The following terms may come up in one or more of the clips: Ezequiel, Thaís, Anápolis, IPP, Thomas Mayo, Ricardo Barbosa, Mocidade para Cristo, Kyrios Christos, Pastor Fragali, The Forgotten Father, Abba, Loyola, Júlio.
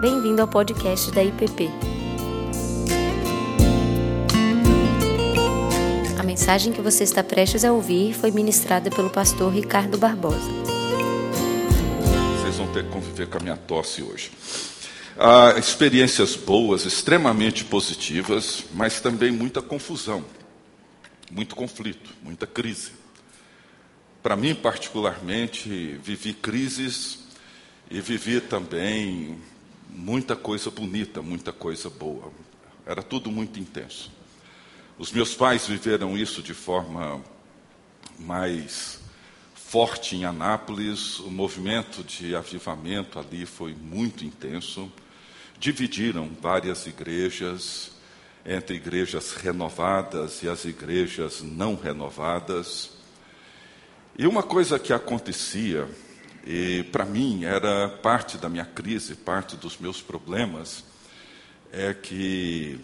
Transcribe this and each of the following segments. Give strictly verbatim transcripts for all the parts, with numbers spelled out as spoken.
Bem-vindo ao podcast da I P P. A mensagem que você está prestes a ouvir foi ministrada pelo pastor Ricardo Barbosa. Vocês vão ter que conviver com a minha tosse hoje. Ah, experiências boas, extremamente positivas, mas também muita confusão, muito conflito, muita crise. Para mim, particularmente, vivi crises e vivi também muita coisa bonita, muita coisa boa. Era tudo muito intenso. Os meus pais viveram isso de forma mais forte em Anápolis. O movimento de avivamento ali foi muito intenso. Dividiram várias igrejas, entre igrejas renovadas e as igrejas não renovadas. E uma coisa que acontecia, e para mim era parte da minha crise, parte dos meus problemas, é que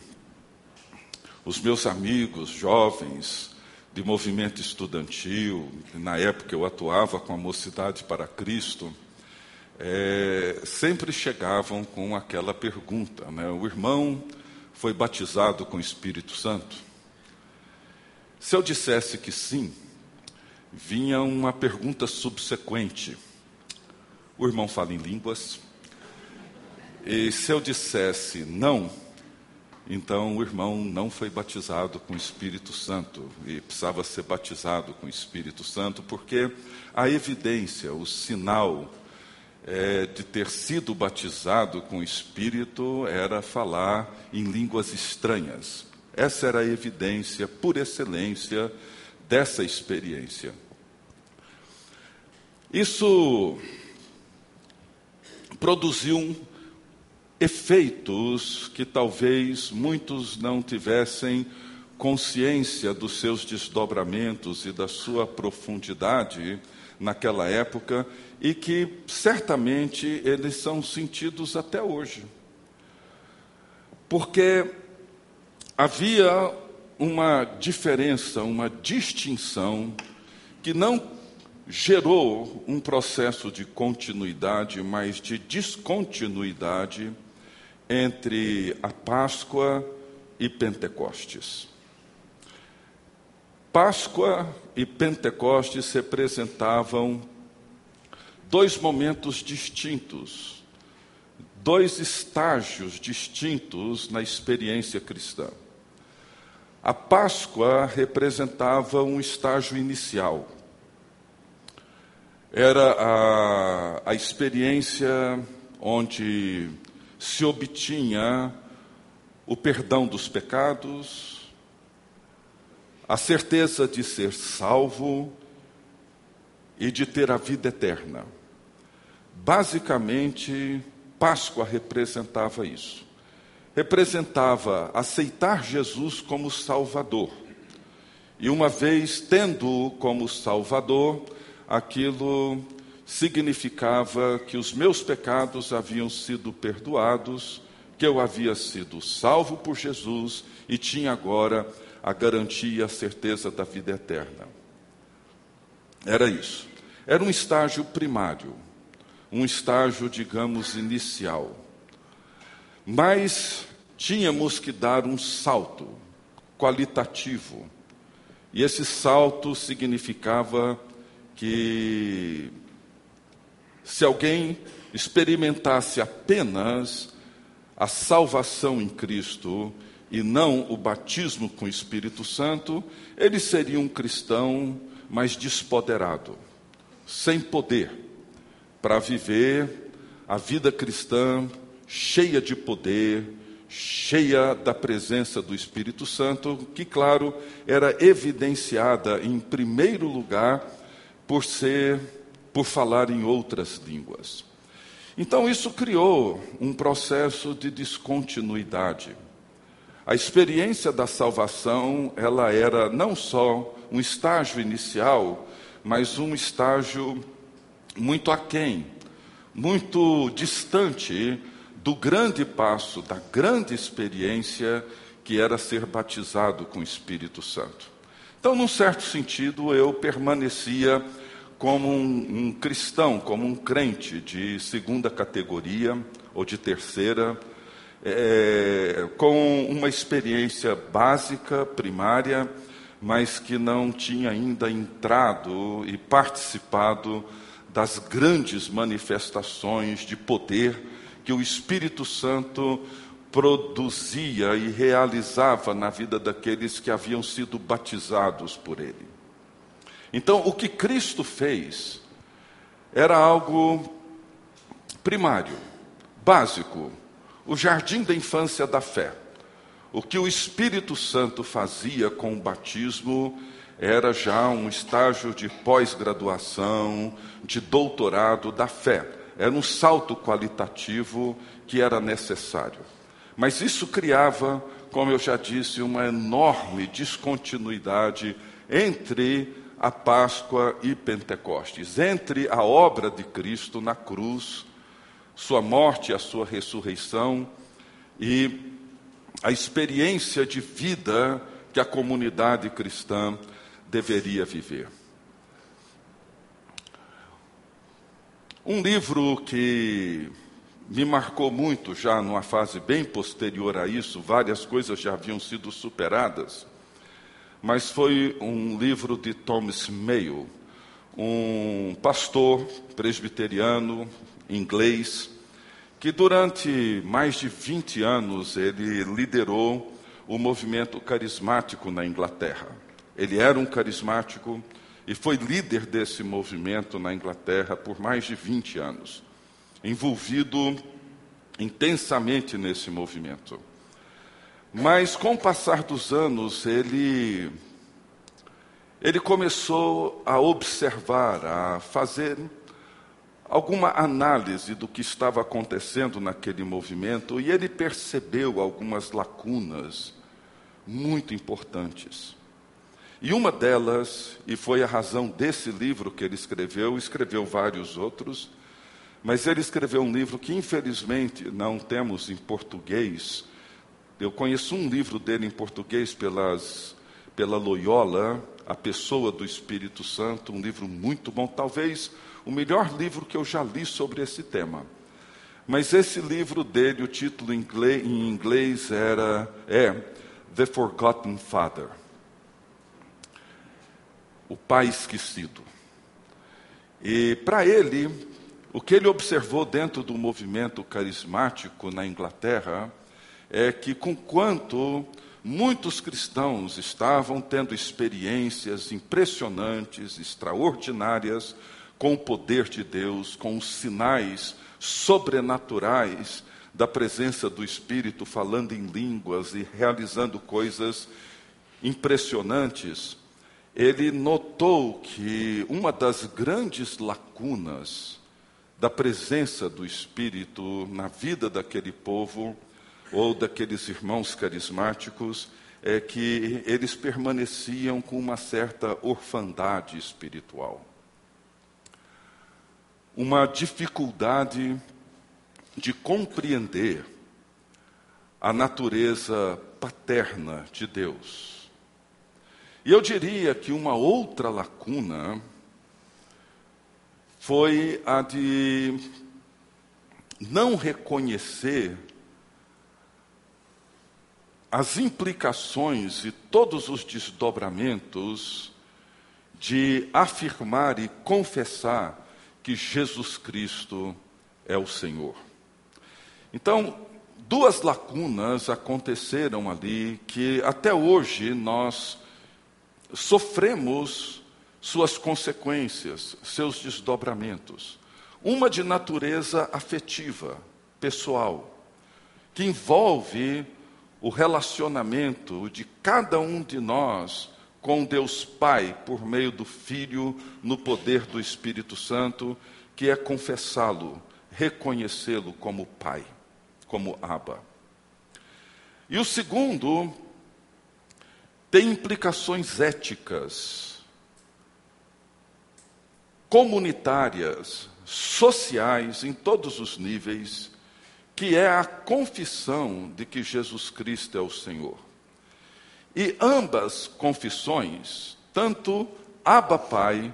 os meus amigos jovens de movimento estudantil, na época eu atuava com a Mocidade para Cristo, é, sempre chegavam com aquela pergunta, né? O irmão foi batizado com o Espírito Santo? Se eu dissesse que sim, vinha uma pergunta subsequente. O irmão fala em línguas. E se eu dissesse não, então o irmão não foi batizado com o Espírito Santo. E precisava ser batizado com o Espírito Santo, porque a evidência, o sinal é, de ter sido batizado com o Espírito era falar em línguas estranhas. Essa era a evidência por excelência dessa experiência. Isso produziu efeitos que talvez muitos não tivessem consciência dos seus desdobramentos e da sua profundidade naquela época, e que certamente eles são sentidos até hoje. Porque havia uma diferença, uma distinção que não gerou um processo de continuidade, mas de descontinuidade entre a Páscoa e Pentecostes. Páscoa e Pentecostes representavam dois momentos distintos, dois estágios distintos na experiência cristã. A Páscoa representava um estágio inicial. Era a, a experiência onde se obtinha o perdão dos pecados, a certeza de ser salvo e de ter a vida eterna. Basicamente, Páscoa representava isso. Representava aceitar Jesus como Salvador. E uma vez tendo-o como Salvador, aquilo significava que os meus pecados haviam sido perdoados, que eu havia sido salvo por Jesus e tinha agora a garantia e a certeza da vida eterna. Era isso. Era um estágio primário, um estágio, digamos, inicial. Mas tínhamos que dar um salto qualitativo. E esse salto significava que se alguém experimentasse apenas a salvação em Cristo e não o batismo com o Espírito Santo, ele seria um cristão mais despoderado, sem poder, para viver a vida cristã cheia de poder, cheia da presença do Espírito Santo, que, claro, era evidenciada em primeiro lugar por ser, por falar em outras línguas. Então, isso criou um processo de descontinuidade. A experiência da salvação, ela era não só um estágio inicial, mas um estágio muito aquém, muito distante do grande passo, da grande experiência que era ser batizado com o Espírito Santo. Então, num certo sentido, eu permanecia como um, um cristão, como um crente de segunda categoria ou de terceira, é, com uma experiência básica, primária, mas que não tinha ainda entrado e participado das grandes manifestações de poder que o Espírito Santo produzia e realizava na vida daqueles que haviam sido batizados por ele. Então, o que Cristo fez era algo primário, básico, o jardim da infância da fé. O que o Espírito Santo fazia com o batismo era já um estágio de pós-graduação, de doutorado da fé. Era um salto qualitativo que era necessário. Mas isso criava, como eu já disse, uma enorme descontinuidade entre a Páscoa e Pentecostes, entre a obra de Cristo na cruz, sua morte e a sua ressurreição, e a experiência de vida que a comunidade cristã deveria viver. Um livro que me marcou muito já numa fase bem posterior a isso, várias coisas já haviam sido superadas, mas foi um livro de Thomas Mayo, um pastor presbiteriano, inglês, que durante mais de vinte anos ele liderou o movimento carismático na Inglaterra. Ele era um carismático e foi líder desse movimento na Inglaterra por mais de vinte anos, envolvido intensamente nesse movimento. Mas com o passar dos anos, ele, ele começou a observar, a fazer alguma análise do que estava acontecendo naquele movimento, e ele percebeu algumas lacunas muito importantes. E uma delas, e foi a razão desse livro que ele escreveu, escreveu vários outros, mas ele escreveu um livro que infelizmente não temos em português. Eu conheço um livro dele em português pelas, pela Loyola, A Pessoa do Espírito Santo, um livro muito bom, talvez o melhor livro que eu já li sobre esse tema. Mas esse livro dele, o título em inglês, em inglês era, é The Forgotten Father, O Pai Esquecido. E para ele, o que ele observou dentro do movimento carismático na Inglaterra é que, conquanto muitos cristãos estavam tendo experiências impressionantes, extraordinárias, com o poder de Deus, com os sinais sobrenaturais da presença do Espírito, falando em línguas e realizando coisas impressionantes, ele notou que uma das grandes lacunas da presença do Espírito na vida daquele povo ou daqueles irmãos carismáticos é que eles permaneciam com uma certa orfandade espiritual. Uma dificuldade de compreender a natureza paterna de Deus. E eu diria que uma outra lacuna foi a de não reconhecer as implicações e todos os desdobramentos de afirmar e confessar que Jesus Cristo é o Senhor. Então, duas lacunas aconteceram ali que até hoje nós sofremos suas consequências, seus desdobramentos. Uma de natureza afetiva, pessoal, que envolve o relacionamento de cada um de nós com Deus Pai, por meio do Filho, no poder do Espírito Santo, que é confessá-lo, reconhecê-lo como Pai, como Abba. E o segundo tem implicações éticas, comunitárias, sociais, em todos os níveis, que é a confissão de que Jesus Cristo é o Senhor. E ambas confissões, tanto Abba Pai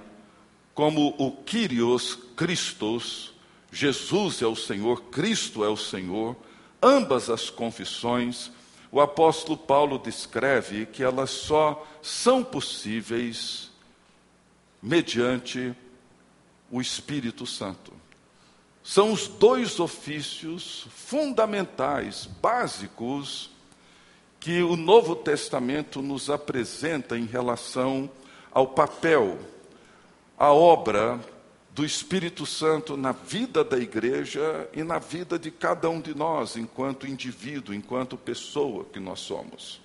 como o Kyrios Christos, Jesus é o Senhor, Cristo é o Senhor, ambas as confissões, o apóstolo Paulo descreve que elas só são possíveis mediante o Espírito Santo. São os dois ofícios fundamentais, básicos, que o Novo Testamento nos apresenta em relação ao papel, à obra do Espírito Santo na vida da igreja e na vida de cada um de nós, enquanto indivíduo, enquanto pessoa que nós somos.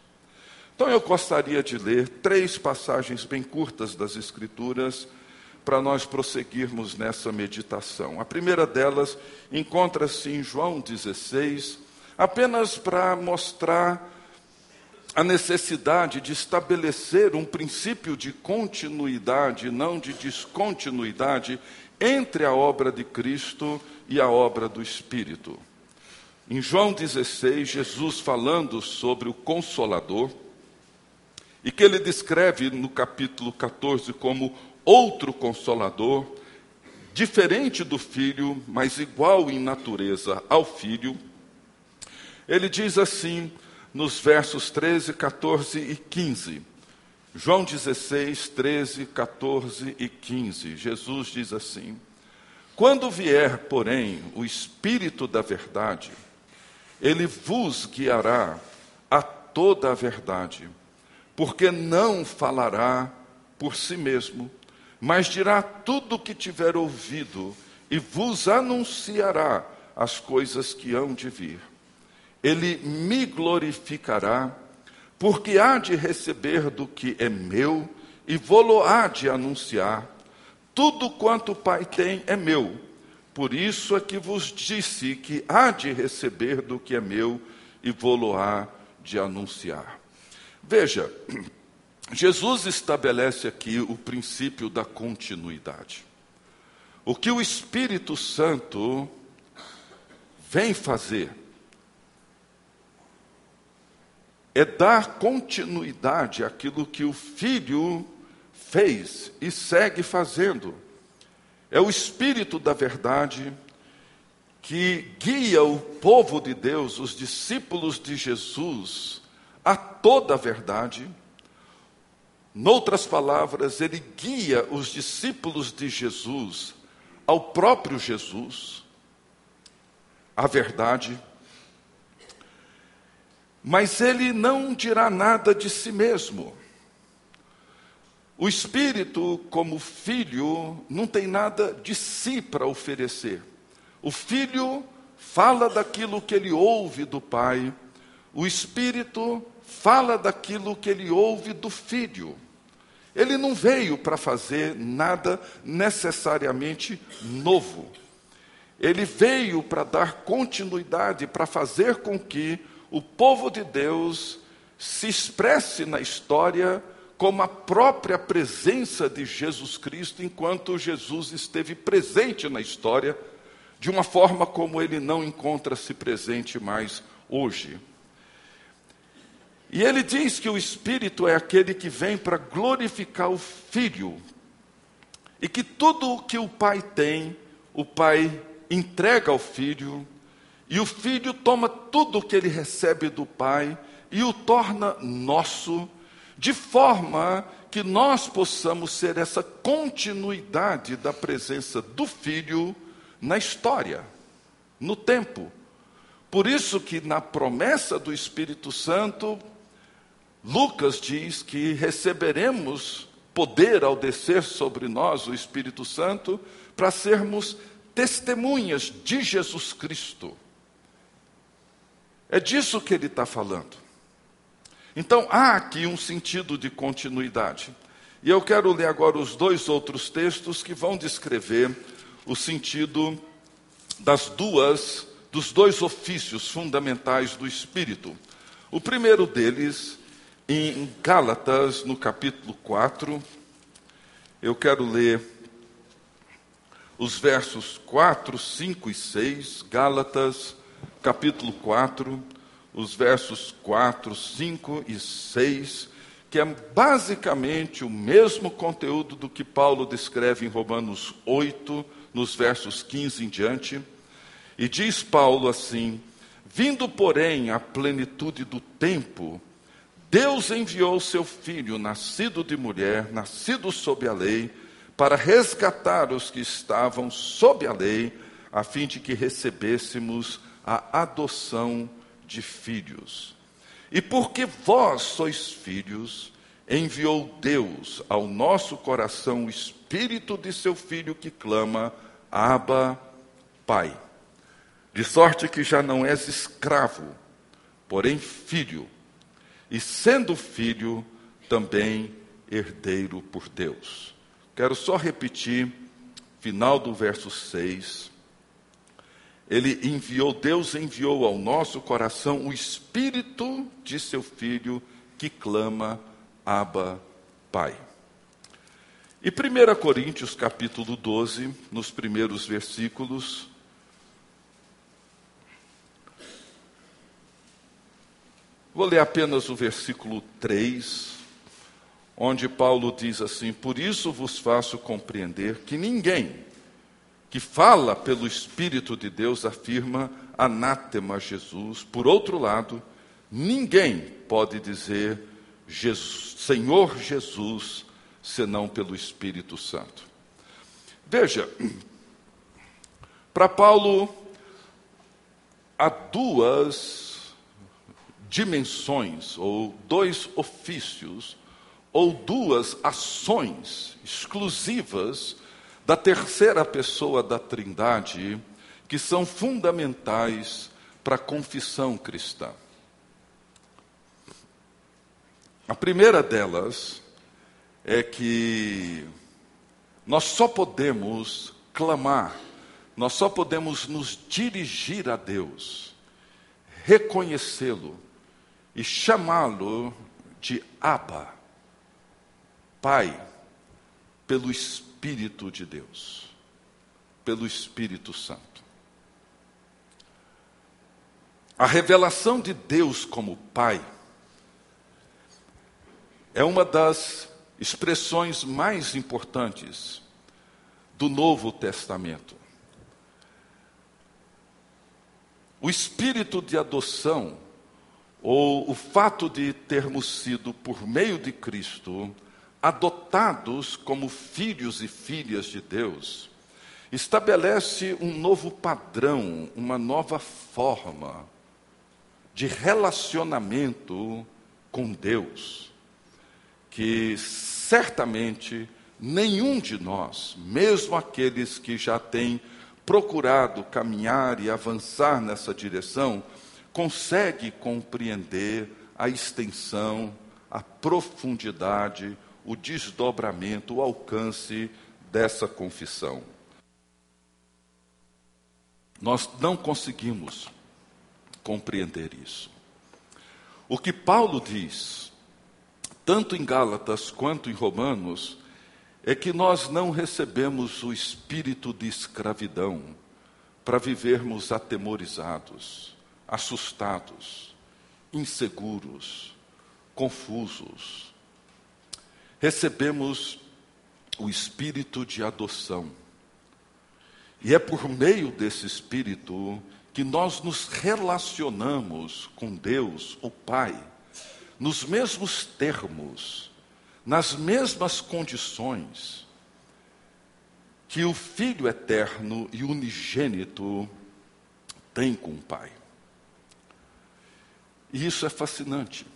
Então eu gostaria de ler três passagens bem curtas das Escrituras para nós prosseguirmos nessa meditação. A primeira delas encontra-se em João dezesseis, apenas para mostrar a necessidade de estabelecer um princípio de continuidade, não de descontinuidade, entre a obra de Cristo e a obra do Espírito. Em João dezesseis, Jesus falando sobre o Consolador, e que ele descreve no capítulo catorze como outro Consolador, diferente do Filho, mas igual em natureza ao Filho, ele diz assim, nos versos treze, catorze e quinze. João dezesseis, treze, catorze e quinze. Jesus diz assim: quando vier, porém, o Espírito da verdade, ele vos guiará a toda a verdade, porque não falará por si mesmo, mas dirá tudo o que tiver ouvido e vos anunciará as coisas que hão de vir. Ele me glorificará, porque há de receber do que é meu, e vou-lo há de anunciar. Tudo quanto o Pai tem é meu, por isso é que vos disse que há de receber do que é meu, e vou-lo há de anunciar. Veja, Jesus estabelece aqui o princípio da continuidade. O que o Espírito Santo vem fazer é dar continuidade àquilo que o Filho fez e segue fazendo. É o Espírito da verdade que guia o povo de Deus, os discípulos de Jesus, a toda a verdade. Noutras palavras, ele guia os discípulos de Jesus ao próprio Jesus, a verdade. Mas ele não dirá nada de si mesmo. O Espírito, como Filho, não tem nada de si para oferecer. O Filho fala daquilo que ele ouve do Pai. O Espírito fala daquilo que ele ouve do Filho. Ele não veio para fazer nada necessariamente novo. Ele veio para dar continuidade, para fazer com que o povo de Deus se expresse na história como a própria presença de Jesus Cristo, enquanto Jesus esteve presente na história, de uma forma como ele não encontra-se presente mais hoje. E ele diz que o Espírito é aquele que vem para glorificar o Filho, e que tudo o que o Pai tem, o Pai entrega ao Filho, e o Filho toma tudo o que ele recebe do Pai e o torna nosso, de forma que nós possamos ser essa continuidade da presença do Filho na história, no tempo. Por isso que na promessa do Espírito Santo, Lucas diz que receberemos poder ao descer sobre nós o Espírito Santo para sermos testemunhas de Jesus Cristo. É disso que ele está falando. Então, há aqui um sentido de continuidade. E eu quero ler agora os dois outros textos que vão descrever o sentido das duas, dos dois ofícios fundamentais do Espírito. O primeiro deles, em Gálatas, no capítulo quatro, eu quero ler os versos quatro, cinco e seis, Gálatas, capítulo quatro, os versos quatro, cinco e seis, que é basicamente o mesmo conteúdo do que Paulo descreve em Romanos oito, nos versos quinze em diante. E diz Paulo assim: vindo, porém, à plenitude do tempo, Deus enviou seu Filho, nascido de mulher, nascido sob a lei, para resgatar os que estavam sob a lei, a fim de que recebêssemos a adoção de filhos. E porque vós sois filhos, enviou Deus ao nosso coração o Espírito de seu Filho que clama: Abba, Pai. De sorte que já não és escravo, porém filho, e sendo filho, também herdeiro por Deus. Quero só repetir, final do verso seis. Ele enviou, Deus enviou ao nosso coração o Espírito de seu Filho que clama: Abba, Pai. E primeira Coríntios, capítulo doze, nos primeiros versículos, vou ler apenas o versículo três, onde Paulo diz assim: por isso vos faço compreender que ninguém que fala pelo Espírito de Deus afirma anátema a Jesus. Por outro lado, ninguém pode dizer Jesus, Senhor Jesus, senão pelo Espírito Santo. Veja, para Paulo, há duas dimensões, ou dois ofícios, ou duas ações exclusivas da terceira pessoa da Trindade, que são fundamentais para a confissão cristã. A primeira delas é que nós só podemos clamar, nós só podemos nos dirigir a Deus, reconhecê-lo e chamá-lo de Abba, Pai, pelo Espírito. Espírito de Deus, pelo Espírito Santo. A revelação de Deus como Pai é uma das expressões mais importantes do Novo Testamento. O espírito de adoção, ou o fato de termos sido, por meio de Cristo, adotados como filhos e filhas de Deus, estabelece um novo padrão, uma nova forma de relacionamento com Deus, que certamente nenhum de nós, mesmo aqueles que já têm procurado caminhar e avançar nessa direção, consegue compreender a extensão, a profundidade, o desdobramento, o alcance dessa confissão. Nós não conseguimos compreender isso. O que Paulo diz, tanto em Gálatas quanto em Romanos, é que nós não recebemos o espírito de escravidão para vivermos atemorizados, assustados, inseguros, confusos. Recebemos o espírito de adoção. E é por meio desse espírito que nós nos relacionamos com Deus, o Pai, nos mesmos termos, nas mesmas condições que o Filho eterno e unigênito tem com o Pai. E isso é fascinante.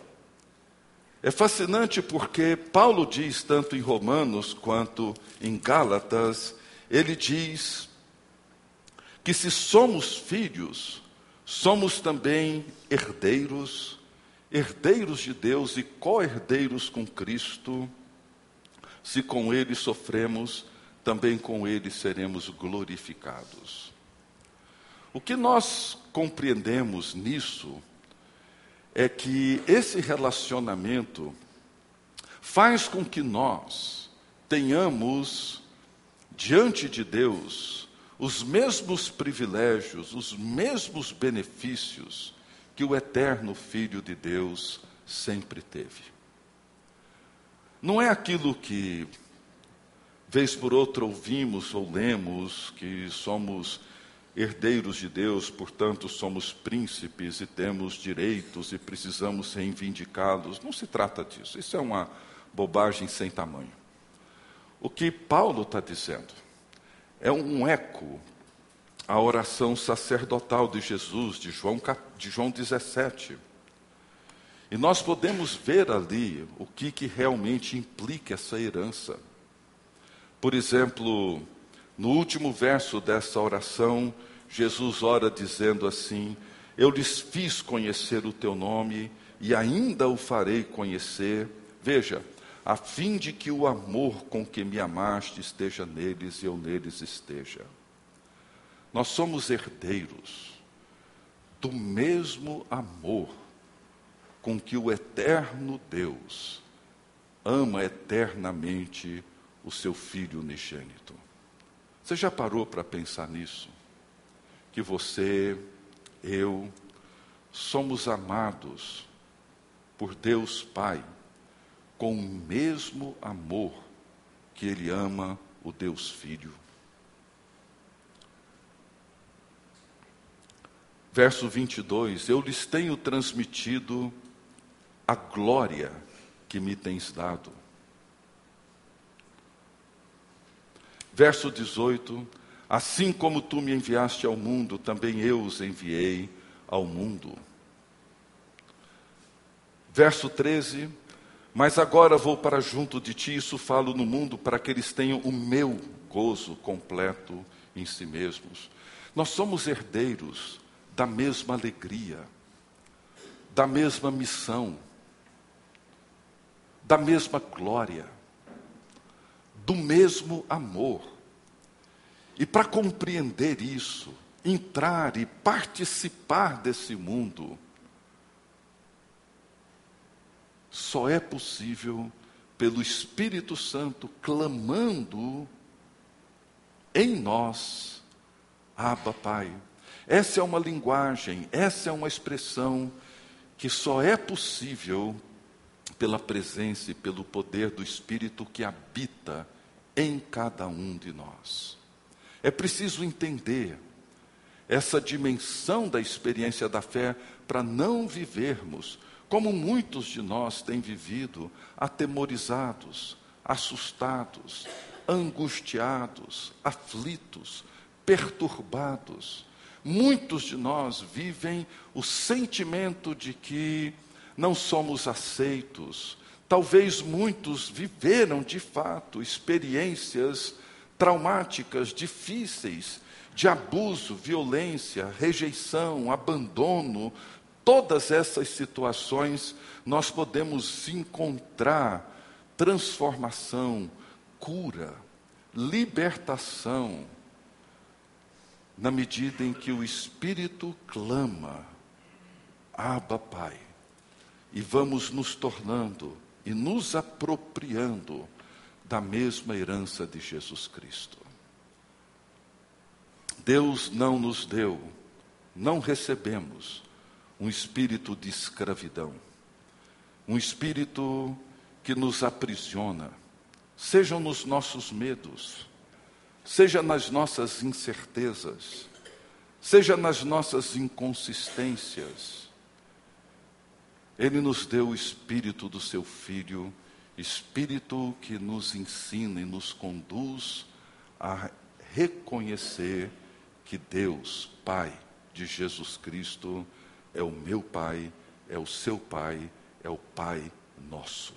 É fascinante porque Paulo diz, tanto em Romanos quanto em Gálatas, ele diz que se somos filhos, somos também herdeiros, herdeiros de Deus e co-herdeiros com Cristo. Se com Ele sofremos, também com Ele seremos glorificados. O que nós compreendemos nisso é que esse relacionamento faz com que nós tenhamos, diante de Deus, os mesmos privilégios, os mesmos benefícios que o eterno Filho de Deus sempre teve. Não é aquilo que, vez por outra, ouvimos ou lemos, que somos herdeiros de Deus, portanto, somos príncipes e temos direitos e precisamos reivindicá-los. Não se trata disso. Isso é uma bobagem sem tamanho. O que Paulo está dizendo é um eco à oração sacerdotal de Jesus, de João, de João dezessete. E nós podemos ver ali o que, que realmente implica essa herança. Por exemplo, no último verso dessa oração, Jesus ora dizendo assim: eu lhes fiz conhecer o teu nome e ainda o farei conhecer. Veja, a fim de que o amor com que me amaste esteja neles e eu neles esteja. Nós somos herdeiros do mesmo amor com que o eterno Deus ama eternamente o seu Filho unigênito. Você já parou para pensar nisso? Que você, eu, somos amados por Deus Pai com o mesmo amor que Ele ama o Deus Filho. Verso vinte e dois, eu lhes tenho transmitido a glória que me tens dado. Verso dezoito, assim como tu me enviaste ao mundo, também eu os enviei ao mundo. Verso treze, mas agora vou para junto de ti, isso falo no mundo, para que eles tenham o meu gozo completo em si mesmos. Nós somos herdeiros da mesma alegria, da mesma missão, da mesma glória, do mesmo amor. E para compreender isso, entrar e participar desse mundo, só é possível pelo Espírito Santo clamando em nós, Abba, Pai. Essa é uma linguagem, essa é uma expressão que só é possível pela presença e pelo poder do Espírito que habita em cada um de nós. É preciso entender essa dimensão da experiência da fé para não vivermos, como muitos de nós têm vivido, atemorizados, assustados, angustiados, aflitos, perturbados. Muitos de nós vivem o sentimento de que não somos aceitos. Talvez muitos viveram, de fato, experiências traumáticas, difíceis, de abuso, violência, rejeição, abandono. Todas essas situações nós podemos encontrar transformação, cura, libertação, na medida em que o Espírito clama, Abba, Pai, e vamos nos tornando e nos apropriando da mesma herança de Jesus Cristo. Deus não nos deu, não recebemos um espírito de escravidão, um espírito que nos aprisiona, sejam nos nossos medos, seja nas nossas incertezas, seja nas nossas inconsistências. Ele nos deu o Espírito do seu Filho, Espírito que nos ensina e nos conduz a reconhecer que Deus, Pai de Jesus Cristo, é o meu Pai, é o seu Pai, é o Pai nosso.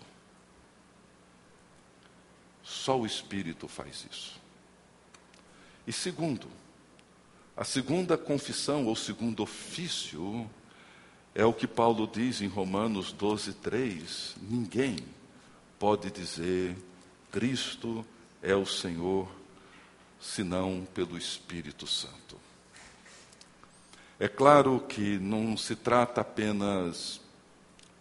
Só o Espírito faz isso. E segundo, a segunda confissão, ou segundo ofício, é o que Paulo diz em Romanos doze, três, ninguém pode dizer Cristo é o Senhor, senão pelo Espírito Santo. É claro que não se trata apenas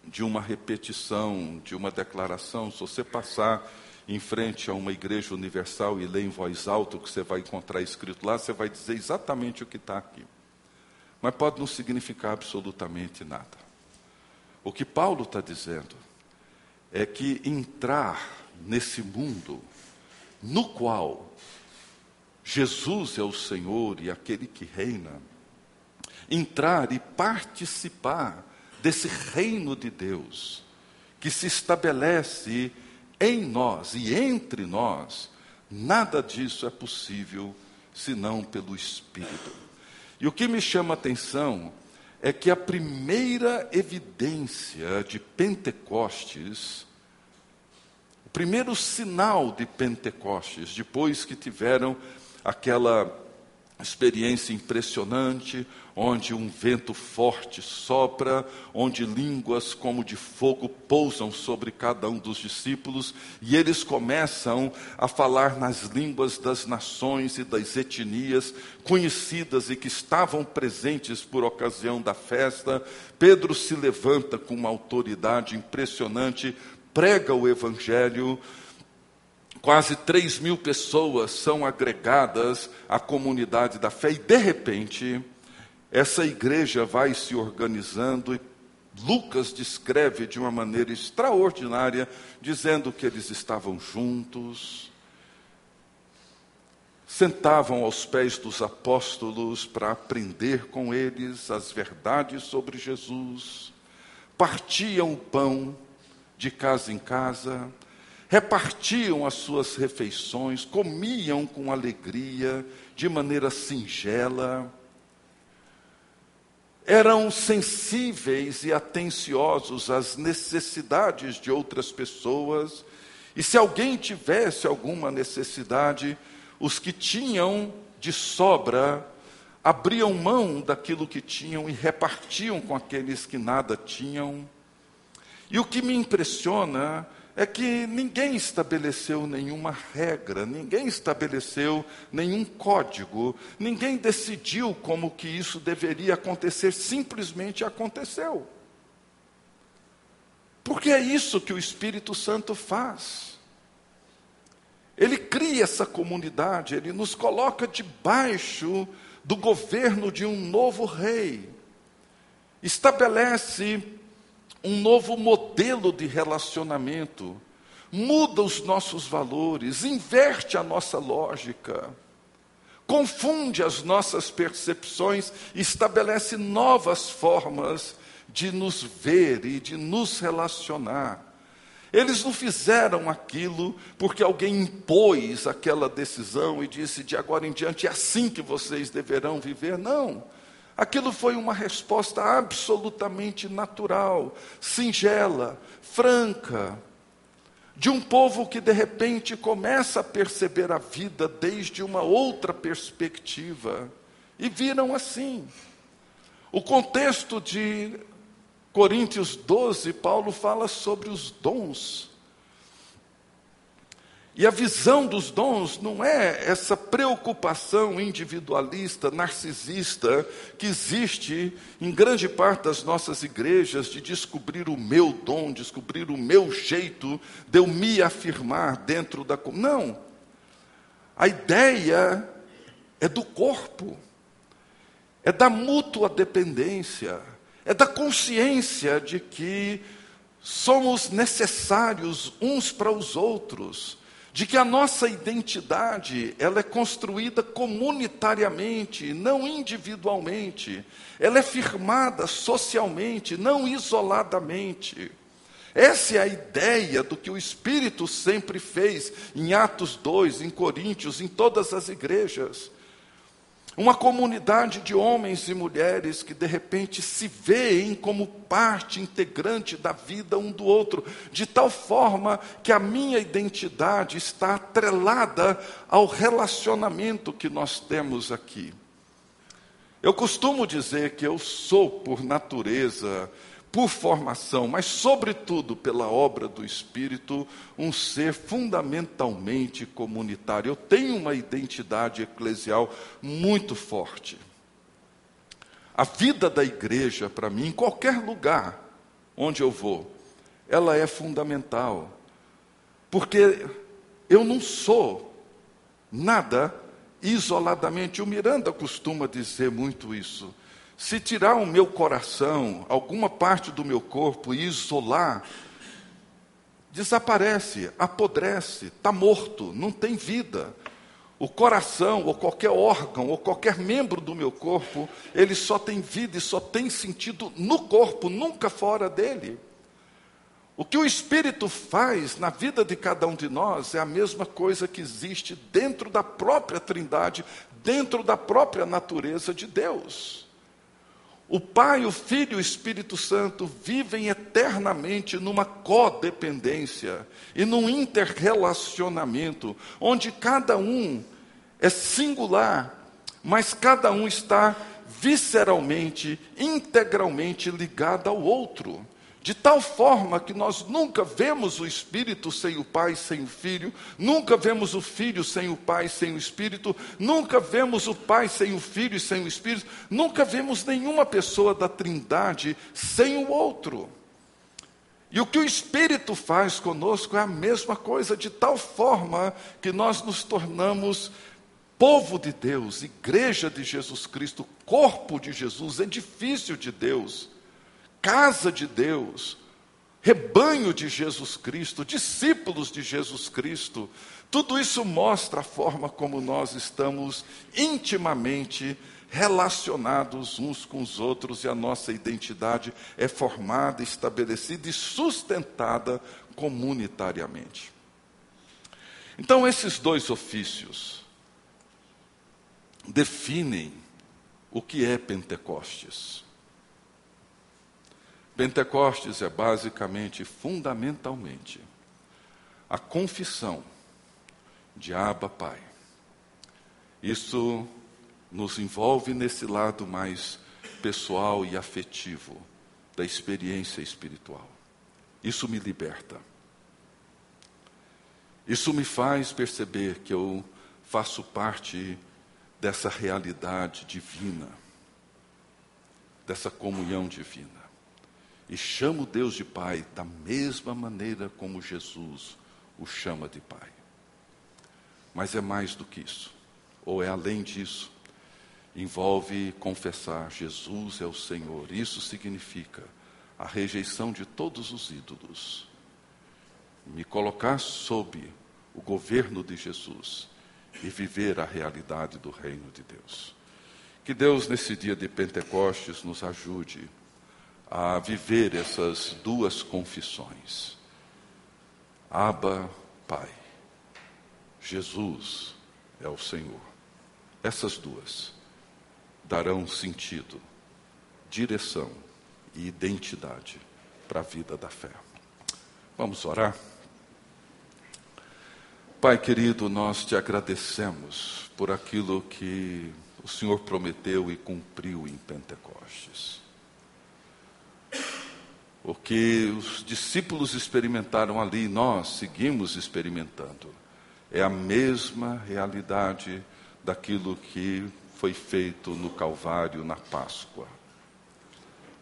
de uma repetição, de uma declaração. Se você passar em frente a uma igreja universal e ler em voz alta o que você vai encontrar escrito lá, você vai dizer exatamente o que está aqui. Mas pode não significar absolutamente nada. O que Paulo está dizendo é que entrar nesse mundo no qual Jesus é o Senhor e aquele que reina, entrar e participar desse reino de Deus que se estabelece em nós e entre nós, nada disso é possível senão pelo Espírito. E o que me chama a atenção é que a primeira evidência de Pentecostes, o primeiro sinal de Pentecostes, depois que tiveram aquela experiência impressionante, onde um vento forte sopra, onde línguas como de fogo pousam sobre cada um dos discípulos, e eles começam a falar nas línguas das nações e das etnias conhecidas e que estavam presentes por ocasião da festa. Pedro se levanta com uma autoridade impressionante, prega o evangelho. Quase três mil pessoas são agregadas à comunidade da fé. E, de repente, essa igreja vai se organizando e Lucas descreve de uma maneira extraordinária, dizendo que eles estavam juntos, sentavam aos pés dos apóstolos para aprender com eles as verdades sobre Jesus, partiam o pão de casa em casa, repartiam as suas refeições, comiam com alegria, de maneira singela, eram sensíveis e atenciosos às necessidades de outras pessoas, e se alguém tivesse alguma necessidade, os que tinham de sobra abriam mão daquilo que tinham e repartiam com aqueles que nada tinham. E o que me impressiona é que ninguém estabeleceu nenhuma regra, ninguém estabeleceu nenhum código, ninguém decidiu como que isso deveria acontecer, simplesmente aconteceu. Porque é isso que o Espírito Santo faz. Ele cria essa comunidade, ele nos coloca debaixo do governo de um novo rei, estabelece um novo modelo de relacionamento, muda os nossos valores, inverte a nossa lógica, confunde as nossas percepções, estabelece novas formas de nos ver e de nos relacionar. Eles não fizeram aquilo porque alguém impôs aquela decisão e disse, de agora em diante é assim que vocês deverão viver. Não. Aquilo foi uma resposta absolutamente natural, singela, franca, de um povo que de repente começa a perceber a vida desde uma outra perspectiva, e viram assim. O contexto de Coríntios doze, Paulo fala sobre os dons. E a visão dos dons não é essa preocupação individualista, narcisista, que existe em grande parte das nossas igrejas, de descobrir o meu dom, descobrir o meu jeito de eu me afirmar dentro da comunidade. Não. A ideia é do corpo, é da mútua dependência, é da consciência de que somos necessários uns para os outros, de que a nossa identidade, ela é construída comunitariamente, não individualmente. Ela é firmada socialmente, não isoladamente. Essa é a ideia do que o Espírito sempre fez em Atos dois, em Coríntios, em todas as igrejas. Uma comunidade de homens e mulheres que, de repente, se veem como parte integrante da vida um do outro, de tal forma que a minha identidade está atrelada ao relacionamento que nós temos aqui. Eu costumo dizer que eu sou, por natureza, por formação, mas, sobretudo, pela obra do Espírito, um ser fundamentalmente comunitário. Eu tenho uma identidade eclesial muito forte. A vida da igreja, para mim, em qualquer lugar onde eu vou, ela é fundamental. Porque eu não sou nada isoladamente. O Miranda costuma dizer muito isso. Se tirar o meu coração, alguma parte do meu corpo e isolar desaparece, apodrece, está morto, não tem vida. O coração, ou qualquer órgão, ou qualquer membro do meu corpo, ele só tem vida e só tem sentido no corpo, nunca fora dele. O que o Espírito faz na vida de cada um de nós é a mesma coisa que existe dentro da própria Trindade, dentro da própria natureza de Deus. O Pai, o Filho e o Espírito Santo vivem eternamente numa codependência e num interrelacionamento, onde cada um é singular, mas cada um está visceralmente, integralmente ligado ao outro. De tal forma que nós nunca vemos o Espírito sem o Pai, sem o Filho, nunca vemos o Filho sem o Pai, sem o Espírito, nunca vemos o Pai sem o Filho e sem o Espírito, nunca vemos nenhuma pessoa da Trindade sem o outro. E o que o Espírito faz conosco é a mesma coisa, de tal forma que nós nos tornamos povo de Deus, igreja de Jesus Cristo, corpo de Jesus, edifício de Deus, casa de Deus, rebanho de Jesus Cristo, discípulos de Jesus Cristo. Tudo isso mostra a forma como nós estamos intimamente relacionados uns com os outros e a nossa identidade é formada, estabelecida e sustentada comunitariamente. Então, esses dois ofícios definem o que é Pentecostes. Pentecostes é basicamente, fundamentalmente, a confissão de Abba Pai. Isso nos envolve nesse lado mais pessoal e afetivo da experiência espiritual. Isso me liberta. Isso me faz perceber que eu faço parte dessa realidade divina, dessa comunhão divina. E chamo Deus de Pai da mesma maneira como Jesus o chama de Pai. Mas é mais do que isso, ou é além disso. Envolve confessar: Jesus é o Senhor. Isso significa a rejeição de todos os ídolos. Me colocar sob o governo de Jesus e viver a realidade do reino de Deus. Que Deus, nesse dia de Pentecostes, nos ajude a viver essas duas confissões. Abba, Pai. Jesus é o Senhor. Essas duas darão sentido, direção e identidade para a vida da fé. Vamos orar? Pai querido, nós te agradecemos por aquilo que o Senhor prometeu e cumpriu em Pentecostes. O que os discípulos experimentaram ali, nós seguimos experimentando. É a mesma realidade daquilo que foi feito no Calvário, na Páscoa.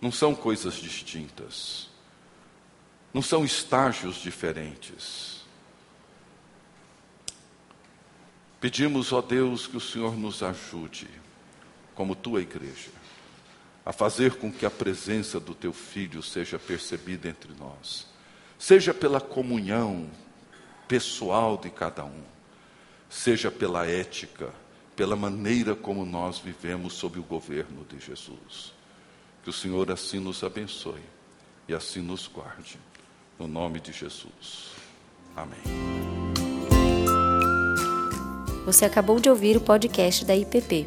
Não são coisas distintas. Não são estágios diferentes. Pedimos, ó Deus, que o Senhor nos ajude, como tua igreja, a fazer com que a presença do teu Filho seja percebida entre nós, seja pela comunhão pessoal de cada um, seja pela ética, pela maneira como nós vivemos sob o governo de Jesus. Que o Senhor assim nos abençoe e assim nos guarde. No nome de Jesus. Amém. Você acabou de ouvir o podcast da I P P.